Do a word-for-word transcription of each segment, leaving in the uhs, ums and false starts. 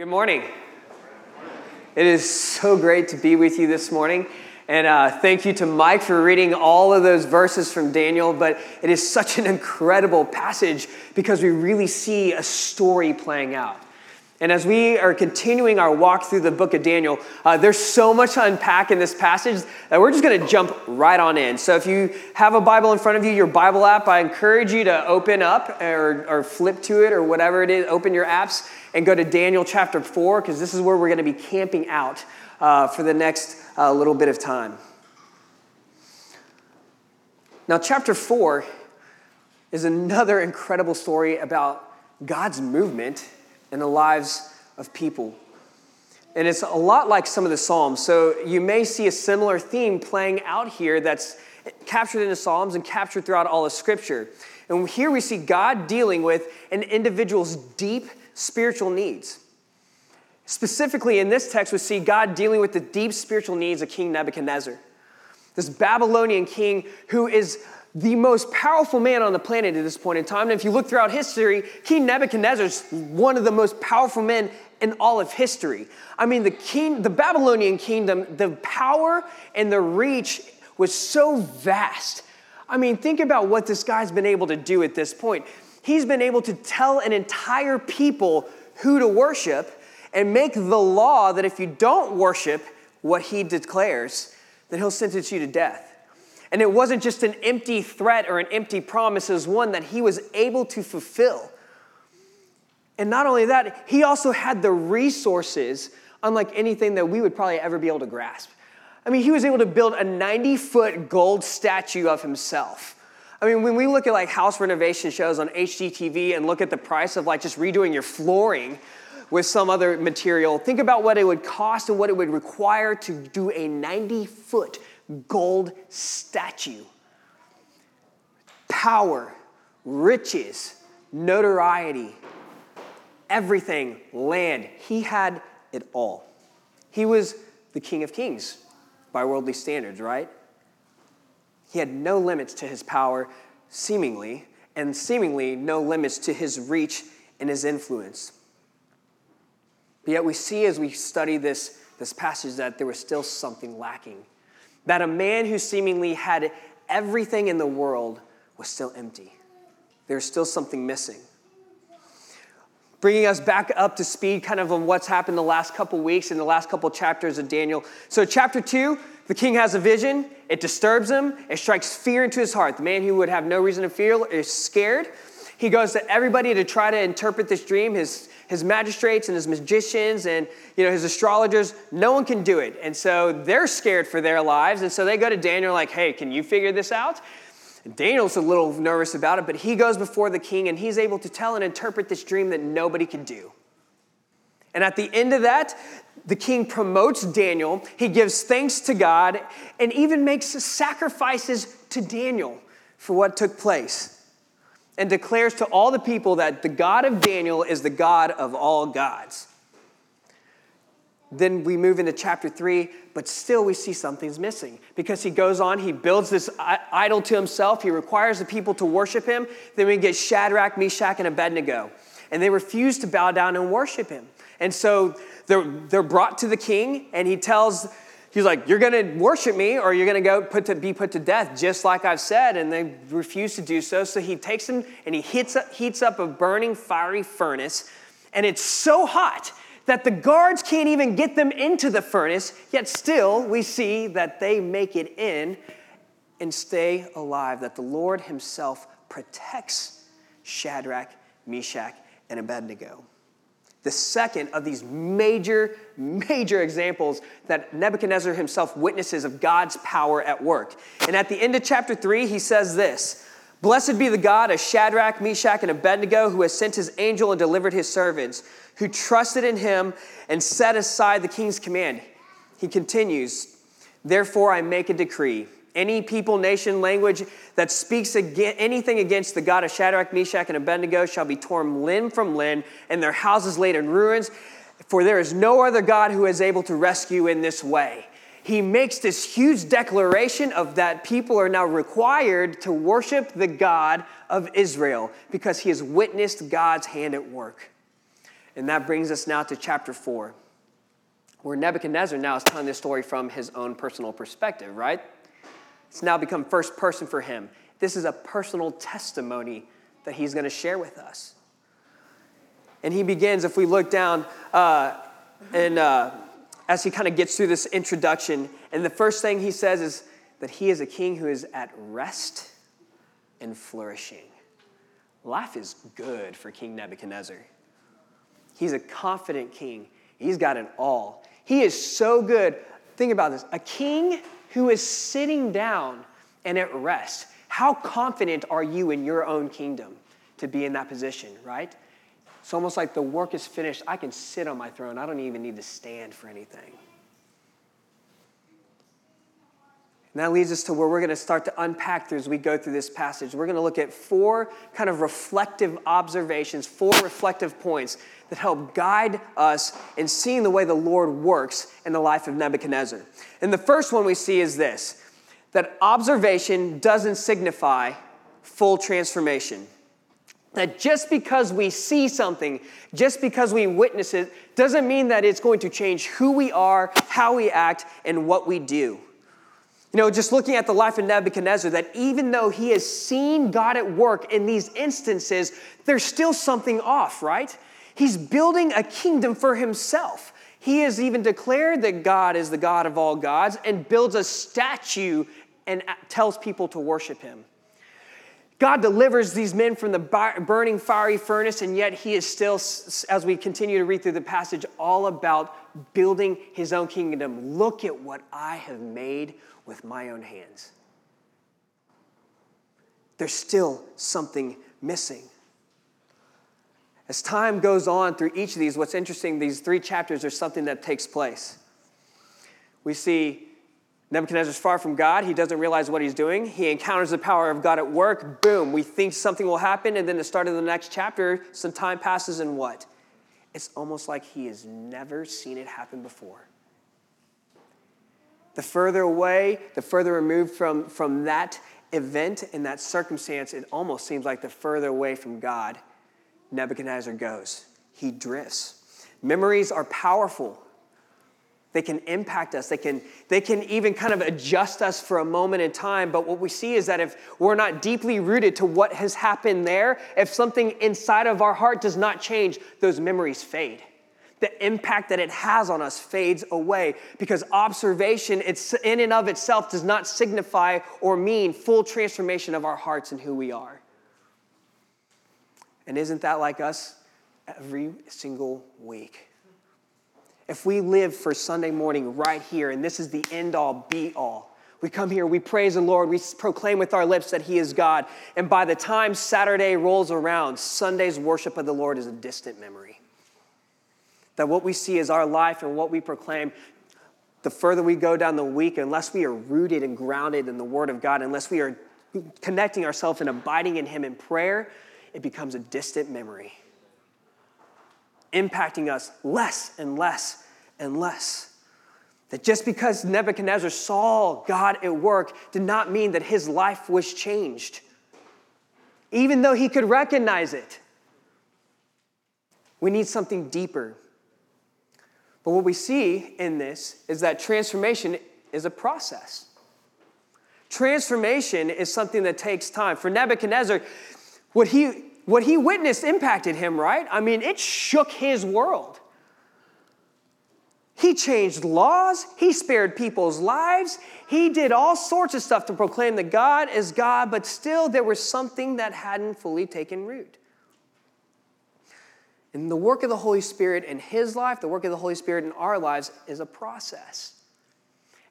Good morning. It is so great to be with you this morning. And uh, thank you to Mike for reading all of those verses from Daniel. But it is such an incredible passage because we really see a story playing out. And as we are continuing our walk through the book of Daniel, uh, there's so much to unpack in this passage that we're just going to jump right on in. So if you have a Bible in front of you, your Bible app, I encourage you to open up or, or flip to it or whatever it is, open your apps and go to Daniel chapter four, because this is where we're going to be camping out uh, for the next uh, little bit of time. Now, chapter four is another incredible story about God's movement in the lives of people. And it's a lot like some of the Psalms. So you may see a similar theme playing out here that's captured in the Psalms and captured throughout all of Scripture. And here we see God dealing with an individual's deep spiritual needs. Specifically in this text, we see God dealing with the deep spiritual needs of King Nebuchadnezzar, this Babylonian king who is the most powerful man on the planet at this point in time. And if you look throughout history, King Nebuchadnezzar is one of the most powerful men in all of history. I mean, the king, the Babylonian kingdom, the power and the reach was so vast. I mean, think about what this guy's been able to do at this point. He's been able to tell an entire people who to worship and make the law that if you don't worship what he declares, then he'll sentence you to death. And it wasn't just an empty threat or an empty promise. It was one that he was able to fulfill. And not only that, he also had the resources unlike anything that we would probably ever be able to grasp. I mean, he was able to build a ninety-foot gold statue of himself. I mean, when we look at like house renovation shows on H G T V and look at the price of like just redoing your flooring with some other material, think about what it would cost and what it would require to do a ninety-foot gold statue. Power, riches, notoriety, everything, land. He had it all. He was the King of Kings by worldly standards, right? He had no limits to his power, seemingly, and seemingly no limits to his reach and his influence. But yet we see as we study this, this passage that there was still something lacking. That a man who seemingly had everything in the world was still empty. There's still something missing. Bringing us back up to speed kind of on what's happened the last couple weeks and the last couple chapters of Daniel. So chapter two, the king has a vision. It disturbs him. It strikes fear into his heart. The man who would have no reason to fear is scared. He goes to everybody to try to interpret this dream. His his magistrates and his magicians and you know his astrologers, no one can do it. And so they're scared for their lives. And so they go to Daniel like, hey, can you figure this out? And Daniel's a little nervous about it, but he goes before the king and he's able to tell and interpret this dream that nobody could do. And at the end of that, the king promotes Daniel. He gives thanks to God and even makes sacrifices to Daniel for what took place, and declares to all the people that the God of Daniel is the God of all gods. Then we move into chapter three, but still we see something's missing. Because he goes on, he builds this idol to himself. He requires the people to worship him. Then we get Shadrach, Meshach, and Abednego. And they refuse to bow down and worship him. And so they're, they're brought to the king, and he tells... He's like, you're going to worship me or you're going to go put to, be put to death, just like I've said. And they refuse to do so. So he takes them and he heats up, heats up a burning, fiery furnace. And it's so hot that the guards can't even get them into the furnace. Yet still, we see that they make it in and stay alive, that the Lord himself protects Shadrach, Meshach, and Abednego. The second of these major, major examples that Nebuchadnezzar himself witnesses of God's power at work. And at the end of chapter three, he says this, "Blessed be the God of Shadrach, Meshach, and Abednego, who has sent his angel and delivered his servants, who trusted in him and set aside the king's command." He continues, "Therefore I make a decree. Any people, nation, language that speaks against, anything against the God of Shadrach, Meshach, and Abednego shall be torn limb from limb and their houses laid in ruins, for there is no other God who is able to rescue in this way." He makes this huge declaration of that people are now required to worship the God of Israel because he has witnessed God's hand at work. And that brings us now to chapter four, where Nebuchadnezzar now is telling this story from his own personal perspective, right? It's now become first person for him. This is a personal testimony that he's going to share with us. And he begins, if we look down, uh, and uh, as he kind of gets through this introduction, and the first thing he says is that he is a king who is at rest and flourishing. Life is good for King Nebuchadnezzar. He's a confident king. He's got it all. He is so good. Think about this. A king who is sitting down and at rest. How confident are you in your own kingdom to be in that position, right? It's almost like the work is finished. I can sit on my throne. I don't even need to stand for anything. And that leads us to where we're going to start to unpack through as we go through this passage. We're going to look at four kind of reflective observations, four reflective points that help guide us in seeing the way the Lord works in the life of Nebuchadnezzar. And the first one we see is this, that observation doesn't signify full transformation. That just because we see something, just because we witness it, doesn't mean that it's going to change who we are, how we act, and what we do. You know, just looking at the life of Nebuchadnezzar, that even though he has seen God at work in these instances, there's still something off, right? He's building a kingdom for himself. He has even declared that God is the God of all gods and builds a statue and tells people to worship him. God delivers these men from the burning fiery furnace, and yet he is still, as we continue to read through the passage, all about building his own kingdom. Look at what I have made with my own hands. There's still something missing. As time goes on through each of these, what's interesting, these three chapters, there's something that takes place. We see Nebuchadnezzar's far from God. He doesn't realize what he's doing. He encounters the power of God at work. Boom, we think something will happen. And then the start of the next chapter, some time passes and what? It's almost like he has never seen it happen before. The further away, the further removed from, from that event and that circumstance, it almost seems like the further away from God Nebuchadnezzar goes. He drifts. Memories are powerful. They can impact us. They can, they can even kind of adjust us for a moment in time. But what we see is that if we're not deeply rooted to what has happened there, if something inside of our heart does not change, those memories fade. The impact that it has on us fades away because observation it's in and of itself does not signify or mean full transformation of our hearts and who we are. And isn't that like us every single week? If we live for Sunday morning right here, and this is the end-all, be-all, we come here, we praise the Lord, we proclaim with our lips that he is God, and by the time Saturday rolls around, Sunday's worship of the Lord is a distant memory. That what we see is our life and what we proclaim, the further we go down the week, unless we are rooted and grounded in the Word of God, unless we are connecting ourselves and abiding in him in prayer, it becomes a distant memory, impacting us less and less and less. That just because Nebuchadnezzar saw God at work did not mean that his life was changed, even though he could recognize it. We need something deeper. But what we see in this is that transformation is a process. Transformation is something that takes time. For Nebuchadnezzar, what he What he witnessed impacted him, right? I mean, it shook his world. He changed laws. He spared people's lives. He did all sorts of stuff to proclaim that God is God, but still there was something that hadn't fully taken root. And the work of the Holy Spirit in his life, the work of the Holy Spirit in our lives is a process.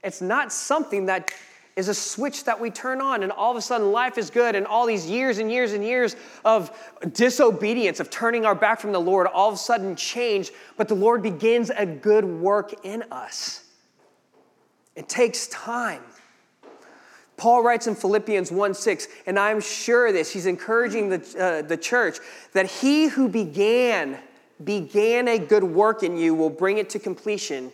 It's not something that is a switch that we turn on, and all of a sudden life is good, and all these years and years and years of disobedience, of turning our back from the Lord, all of a sudden change, but the Lord begins a good work in us. It takes time. Paul writes in Philippians one six, and I'm sure of this, he's encouraging the, uh, the church, that he who began, began a good work in you will bring it to completion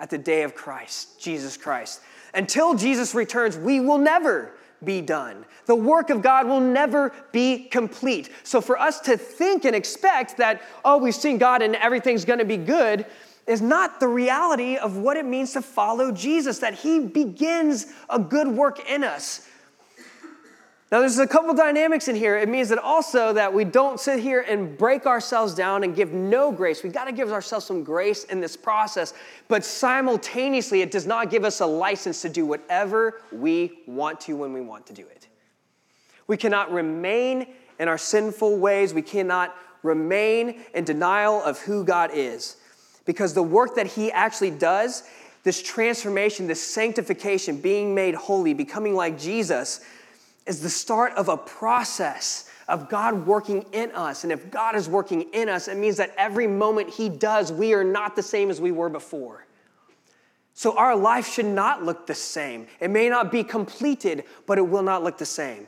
at the day of Christ, Jesus Christ. Until Jesus returns, we will never be done. The work of God will never be complete. So for us to think and expect that, oh, we've seen God and everything's going to be good, is not the reality of what it means to follow Jesus, that he begins a good work in us. Now, there's a couple dynamics in here. It means that also that we don't sit here and break ourselves down and give no grace. We've got to give ourselves some grace in this process, but simultaneously, it does not give us a license to do whatever we want to when we want to do it. We cannot remain in our sinful ways. We cannot remain in denial of who God is, because the work that he actually does, this transformation, this sanctification, being made holy, becoming like Jesus, is the start of a process of God working in us. And if God is working in us, it means that every moment he does, we are not the same as we were before. So our life should not look the same. It may not be completed, but it will not look the same,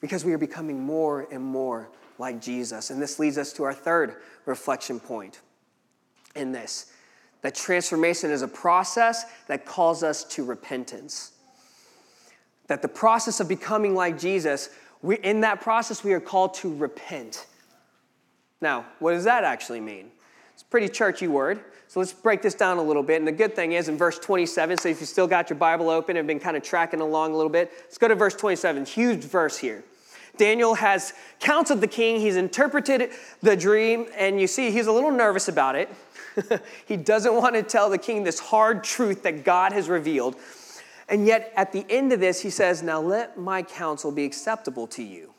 because we are becoming more and more like Jesus. And this leads us to our third reflection point in this, that transformation is a process that calls us to repentance. That the process of becoming like Jesus, we, in that process, we are called to repent. Now, what does that actually mean? It's a pretty churchy word, so let's break this down a little bit. And the good thing is in verse twenty-seven, so if you still got your Bible open and been kind of tracking along a little bit, let's go to verse twenty-seven, huge verse here. Daniel has counseled the king, he's interpreted the dream, and you see he's a little nervous about it. He doesn't want to tell the king this hard truth that God has revealed. And yet, at the end of this, he says, now let my counsel be acceptable to you.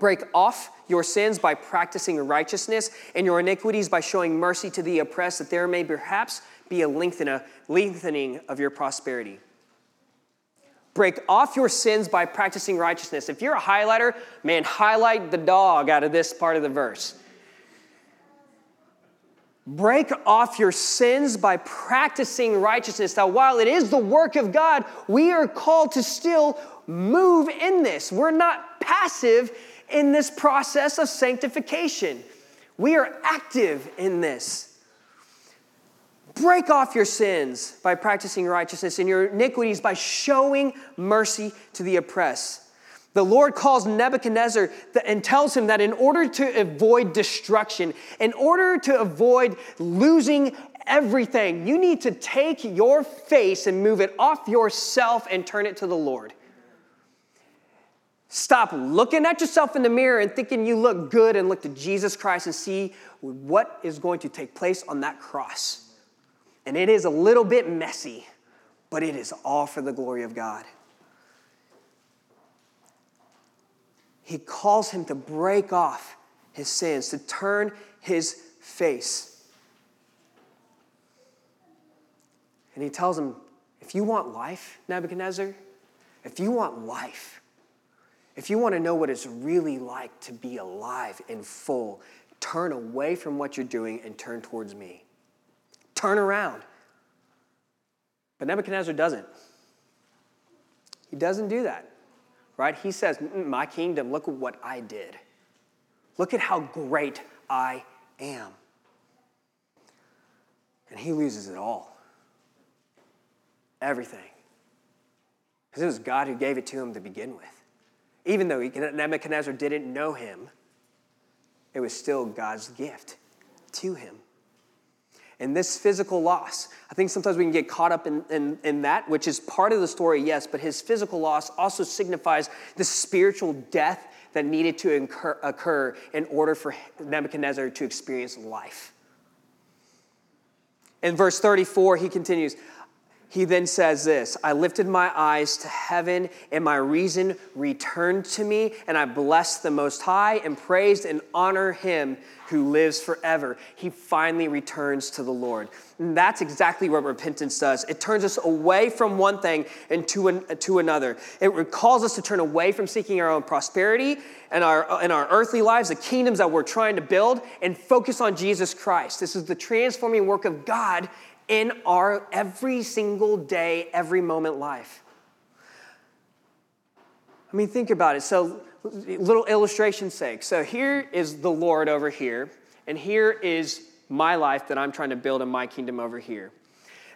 Break off your sins by practicing righteousness, and your iniquities by showing mercy to the oppressed, that there may perhaps be a lengthening of your prosperity. Break off your sins by practicing righteousness. If you're a highlighter, man, highlight the dog out of this part of the verse. Break off your sins by practicing righteousness. Now, while it is the work of God, we are called to still move in this. We're not passive in this process of sanctification. We are active in this. Break off your sins by practicing righteousness and your iniquities by showing mercy to the oppressed. The Lord calls Nebuchadnezzar and tells him that in order to avoid destruction, in order to avoid losing everything, you need to take your face and move it off yourself and turn it to the Lord. Stop looking at yourself in the mirror and thinking you look good, and look to Jesus Christ and see what is going to take place on that cross. And it is a little bit messy, but it is all for the glory of God. He calls him to break off his sins, to turn his face. And he tells him, if you want life, Nebuchadnezzar, if you want life, if you want to know what it's really like to be alive and full, turn away from what you're doing and turn towards me. Turn around. But Nebuchadnezzar doesn't. He doesn't do that. Right? He says, my kingdom, look at what I did. Look at how great I am. And he loses it all. Everything. Because it was God who gave it to him to begin with. Even though Nebuchadnezzar didn't know him, it was still God's gift to him. And this physical loss, I think sometimes we can get caught up in, in, in that, which is part of the story, yes, but his physical loss also signifies the spiritual death that needed to incur, occur in order for Nebuchadnezzar to experience life. In verse thirty-four, he continues, he then says this, I lifted my eyes to heaven, and my reason returned to me, and I blessed the Most High and praised and honor him who lives forever. He finally returns to the Lord. And that's exactly what repentance does. It turns us away from one thing and to, an, to another. It calls us to turn away from seeking our own prosperity and our, and our earthly lives, the kingdoms that we're trying to build, and focus on Jesus Christ. This is the transforming work of God in our every single day, every moment life. I mean, think about it. So, little illustration's sake. So here is the Lord over here, and here is my life that I'm trying to build in my kingdom over here.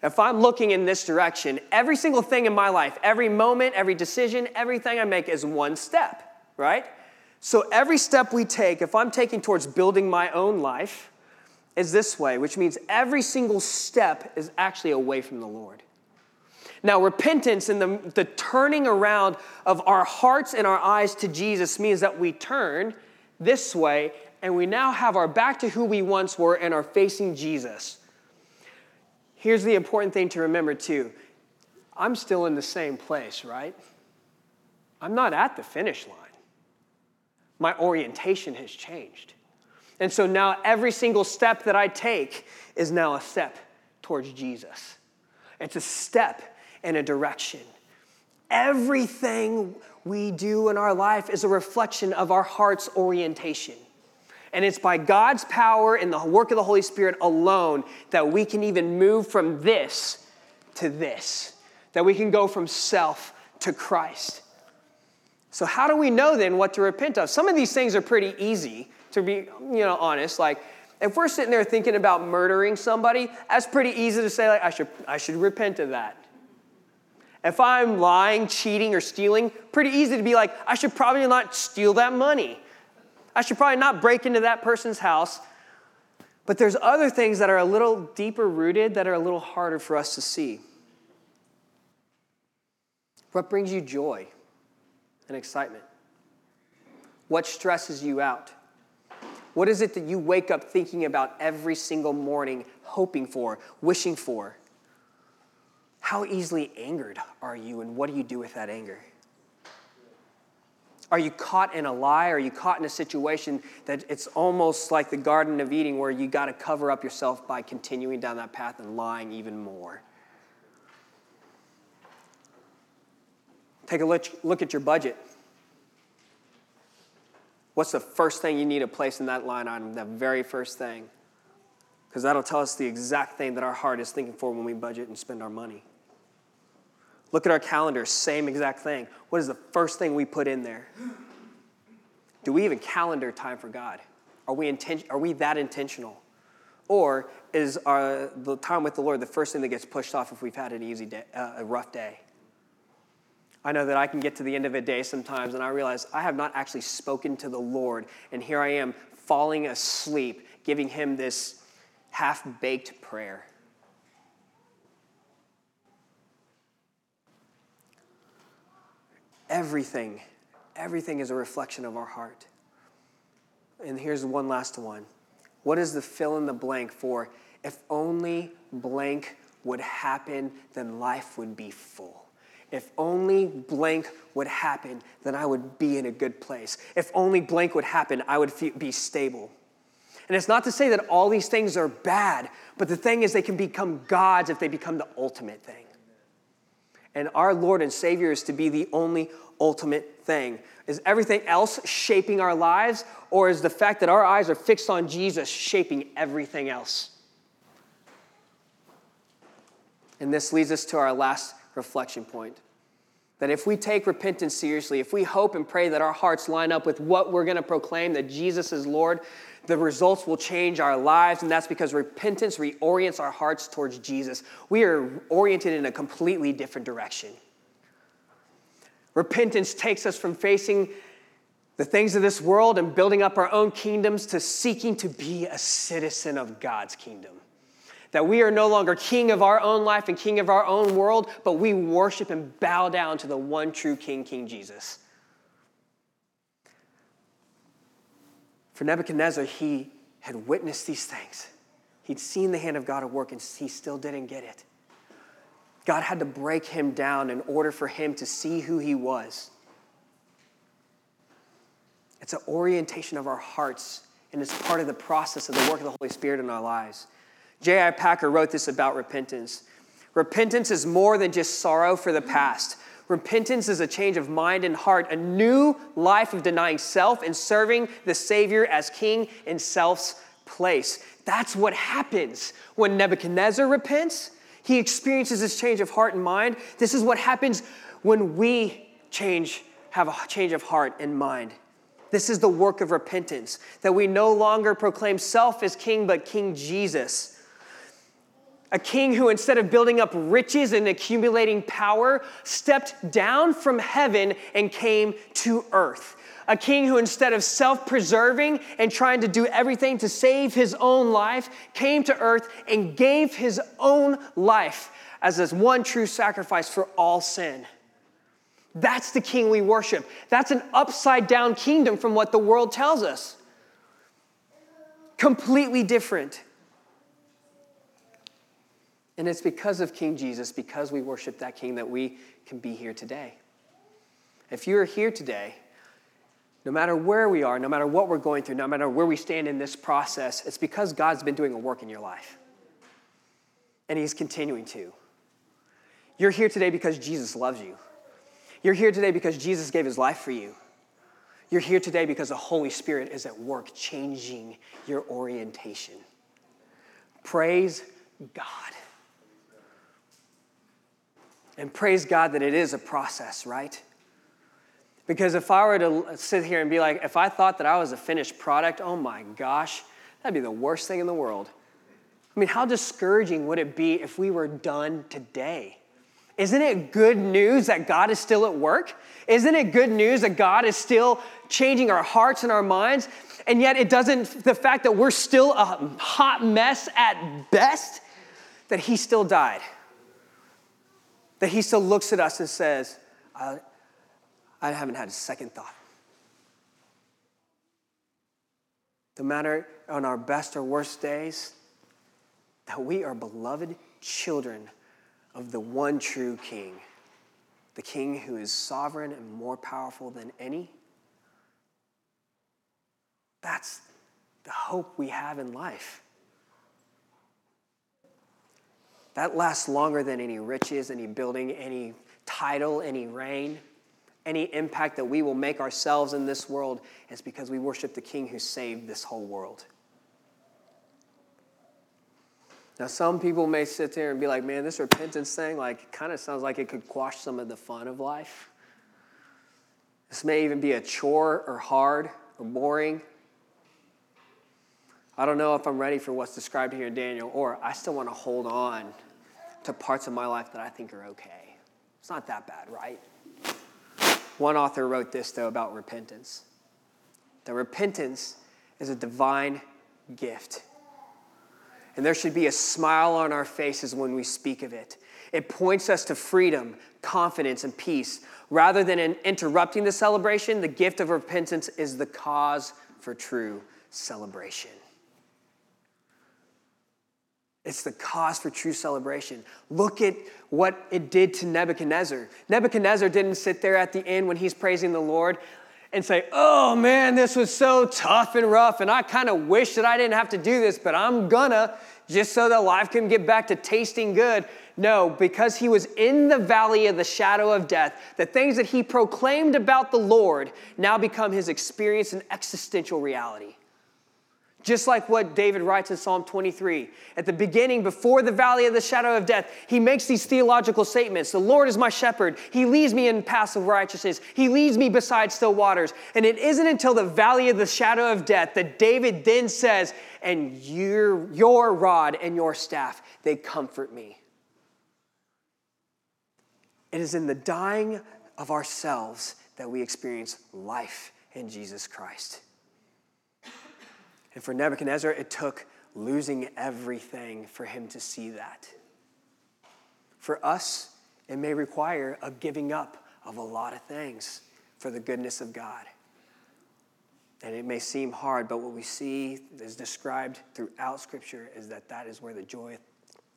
If I'm looking in this direction, every single thing in my life, every moment, every decision, everything I make is one step, right? So every step we take, if I'm taking towards building my own life, is this way, which means every single step is actually away from the Lord. Now, repentance and the, the turning around of our hearts and our eyes to Jesus means that we turn this way, and we now have our back to who we once were and are facing Jesus. Here's the important thing to remember, too. I'm still in the same place, right? I'm not at the finish line. My orientation has changed. And so now every single step that I take is now a step towards Jesus. It's a step in a direction. Everything we do in our life is a reflection of our heart's orientation. And it's by God's power and the work of the Holy Spirit alone that we can even move from this to this, that we can go from self to Christ. So how do we know then what to repent of? Some of these things are pretty easy, to be you know, honest. Like, if we're sitting there thinking about murdering somebody, that's pretty easy to say, like, I should, I should repent of that. If I'm lying, cheating, or stealing, pretty easy to be like, I should probably not steal that money. I should probably not break into that person's house. But there's other things that are a little deeper rooted that are a little harder for us to see. What brings you joy and excitement? What stresses you out? What is it that you wake up thinking about every single morning, hoping for, wishing for? How easily angered are you, and what do you do with that anger? Are you caught in a lie? Are you caught in a situation that it's almost like the Garden of Eden, where you got to cover up yourself by continuing down that path and lying even more? Take a look, look at your budget. What's the first thing you need to place in that line item, the very first thing? Because that'll tell us the exact thing that our heart is thinking for when we budget and spend our money. Look at our calendar, same exact thing. What is the first thing we put in there? Do we even calendar time for God? Are we inten- Are we that intentional? Or is our, the time with the Lord the first thing that gets pushed off if we've had an easy day, uh, a rough day? I know that I can get to the end of a day sometimes, and I realize I have not actually spoken to the Lord, and here I am falling asleep, giving him this half-baked prayer. Everything, everything is a reflection of our heart. And here's one last one. What is the fill in the blank for, if only blank would happen, then life would be full? If only blank would happen, then I would be in a good place. If only blank would happen, I would be stable. And it's not to say that all these things are bad, but the thing is they can become gods if they become the ultimate thing. And our Lord and Savior is to be the only ultimate thing. Is everything else shaping our lives, or is the fact that our eyes are fixed on Jesus shaping everything else? And this leads us to our last reflection point. That if we take repentance seriously, if we hope and pray that our hearts line up with what we're going to proclaim, that Jesus is Lord, the results will change our lives, and that's because repentance reorients our hearts towards Jesus. We are oriented in a completely different direction. Repentance takes us from facing the things of this world and building up our own kingdoms to seeking to be a citizen of God's kingdom. That we are no longer king of our own life and king of our own world, but we worship and bow down to the one true King, King Jesus. For Nebuchadnezzar, he had witnessed these things. He'd seen the hand of God at work, and he still didn't get it. God had to break him down in order for him to see who he was. It's an orientation of our hearts, and it's part of the process of the work of the Holy Spirit in our lives. J I Packer wrote this about repentance. Repentance is more than just sorrow for the past. Repentance is a change of mind and heart, a new life of denying self and serving the Savior as King in self's place. That's what happens when Nebuchadnezzar repents. He experiences this change of heart and mind. This is what happens when we change, have a change of heart and mind. This is the work of repentance, that we no longer proclaim self as king, but King Jesus. A king who, instead of building up riches and accumulating power, stepped down from heaven and came to earth. A king who, instead of self-preserving and trying to do everything to save his own life, came to earth and gave his own life as this one true sacrifice for all sin. That's the king we worship. That's an upside-down kingdom from what the world tells us. Completely different. And it's because of King Jesus, because we worship that king, that we can be here today. If you're here today, no matter where we are, no matter what we're going through, no matter where we stand in this process, it's because God's been doing a work in your life. And he's continuing to. You're here today because Jesus loves you. You're here today because Jesus gave his life for you. You're here today because the Holy Spirit is at work changing your orientation. Praise God. And praise God that it is a process, right? Because if I were to sit here and be like, if I thought that I was a finished product, oh my gosh, that'd be the worst thing in the world. I mean, how discouraging would it be if we were done today? Isn't it good news that God is still at work? Isn't it good news that God is still changing our hearts and our minds? And yet it doesn't, the fact that we're still a hot mess at best, that he still died. That he still looks at us and says, I, I haven't had a second thought. No matter on our best or worst days, that we are beloved children of the one true King, the King who is sovereign and more powerful than any. That's the hope we have in life. That lasts longer than any riches, any building, any title, any reign, any impact that we will make ourselves in this world. It's because we worship the King who saved this whole world. Now, some people may sit there and be like, man, this repentance thing, like, kind of sounds like it could quash some of the fun of life. This may even be a chore or hard or boring. I don't know if I'm ready for what's described here in Daniel, or I still want to hold on to parts of my life that I think are okay. It's not that bad, right? One author wrote this, though, about repentance. That repentance is a divine gift. And there should be a smile on our faces when we speak of it. It points us to freedom, confidence, and peace. Rather than in interrupting the celebration, the gift of repentance is the cause for true celebration. It's the cause for true celebration. Look at what it did to Nebuchadnezzar. Nebuchadnezzar didn't sit there at the end when he's praising the Lord and say, oh man, this was so tough and rough, and I kind of wish that I didn't have to do this, but I'm gonna, just so that life can get back to tasting good. No, because he was in the valley of the shadow of death, the things that he proclaimed about the Lord now become his experience and existential reality. Just like what David writes in Psalm twenty-three. At the beginning, before the valley of the shadow of death, he makes these theological statements. The Lord is my shepherd. He leads me in paths of righteousness. He leads me beside still waters. And it isn't until the valley of the shadow of death that David then says, and your, your rod and your staff, they comfort me. It is in the dying of ourselves that we experience life in Jesus Christ. And for Nebuchadnezzar, it took losing everything for him to see that. For us, it may require a giving up of a lot of things for the goodness of God. And it may seem hard, but what we see is described throughout Scripture is that that is where the joy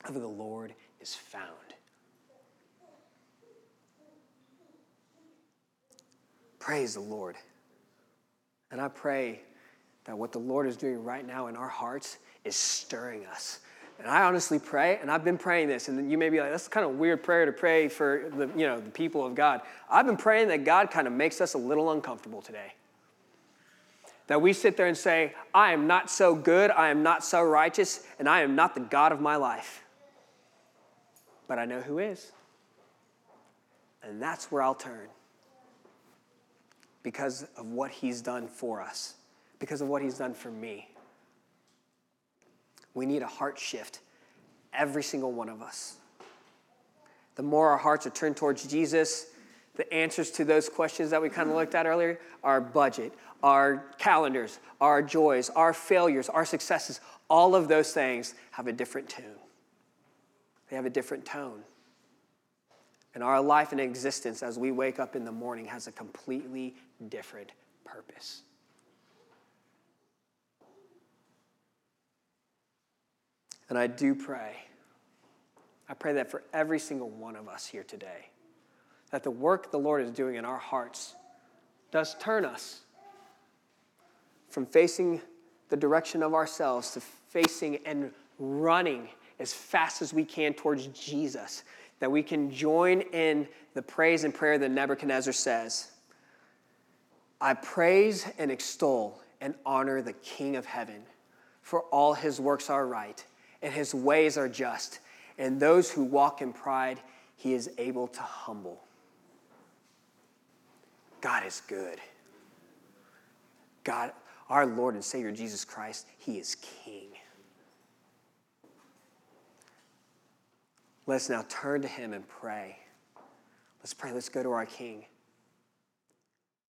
of the Lord is found. Praise the Lord. And I pray that what the Lord is doing right now in our hearts is stirring us. And I honestly pray, and I've been praying this, and you may be like, that's kind of a weird prayer to pray for the, you know, the people of God. I've been praying that God kind of makes us a little uncomfortable today. That we sit there and say, I am not so good, I am not so righteous, and I am not the God of my life. But I know who is. And that's where I'll turn. Because of what he's done for us. Because of what he's done for me. We need a heart shift every single one of us. The more our hearts are turned towards Jesus, the answers to those questions that we kind of looked at earlier, our budget, our calendars, our joys, our failures, our successes, all of those things have a different tune. They have a different tone. And our life and existence as we wake up in the morning has a completely different purpose. And I do pray, I pray that for every single one of us here today, that the work the Lord is doing in our hearts does turn us from facing the direction of ourselves to facing and running as fast as we can towards Jesus, that we can join in the praise and prayer that Nebuchadnezzar says, I praise and extol and honor the King of heaven, for all his works are right and his ways are just, and those who walk in pride he is able to humble. God is good. God, our Lord and Savior Jesus Christ, he is King. Let's now turn to him and pray. Let's pray. Let's go to our King.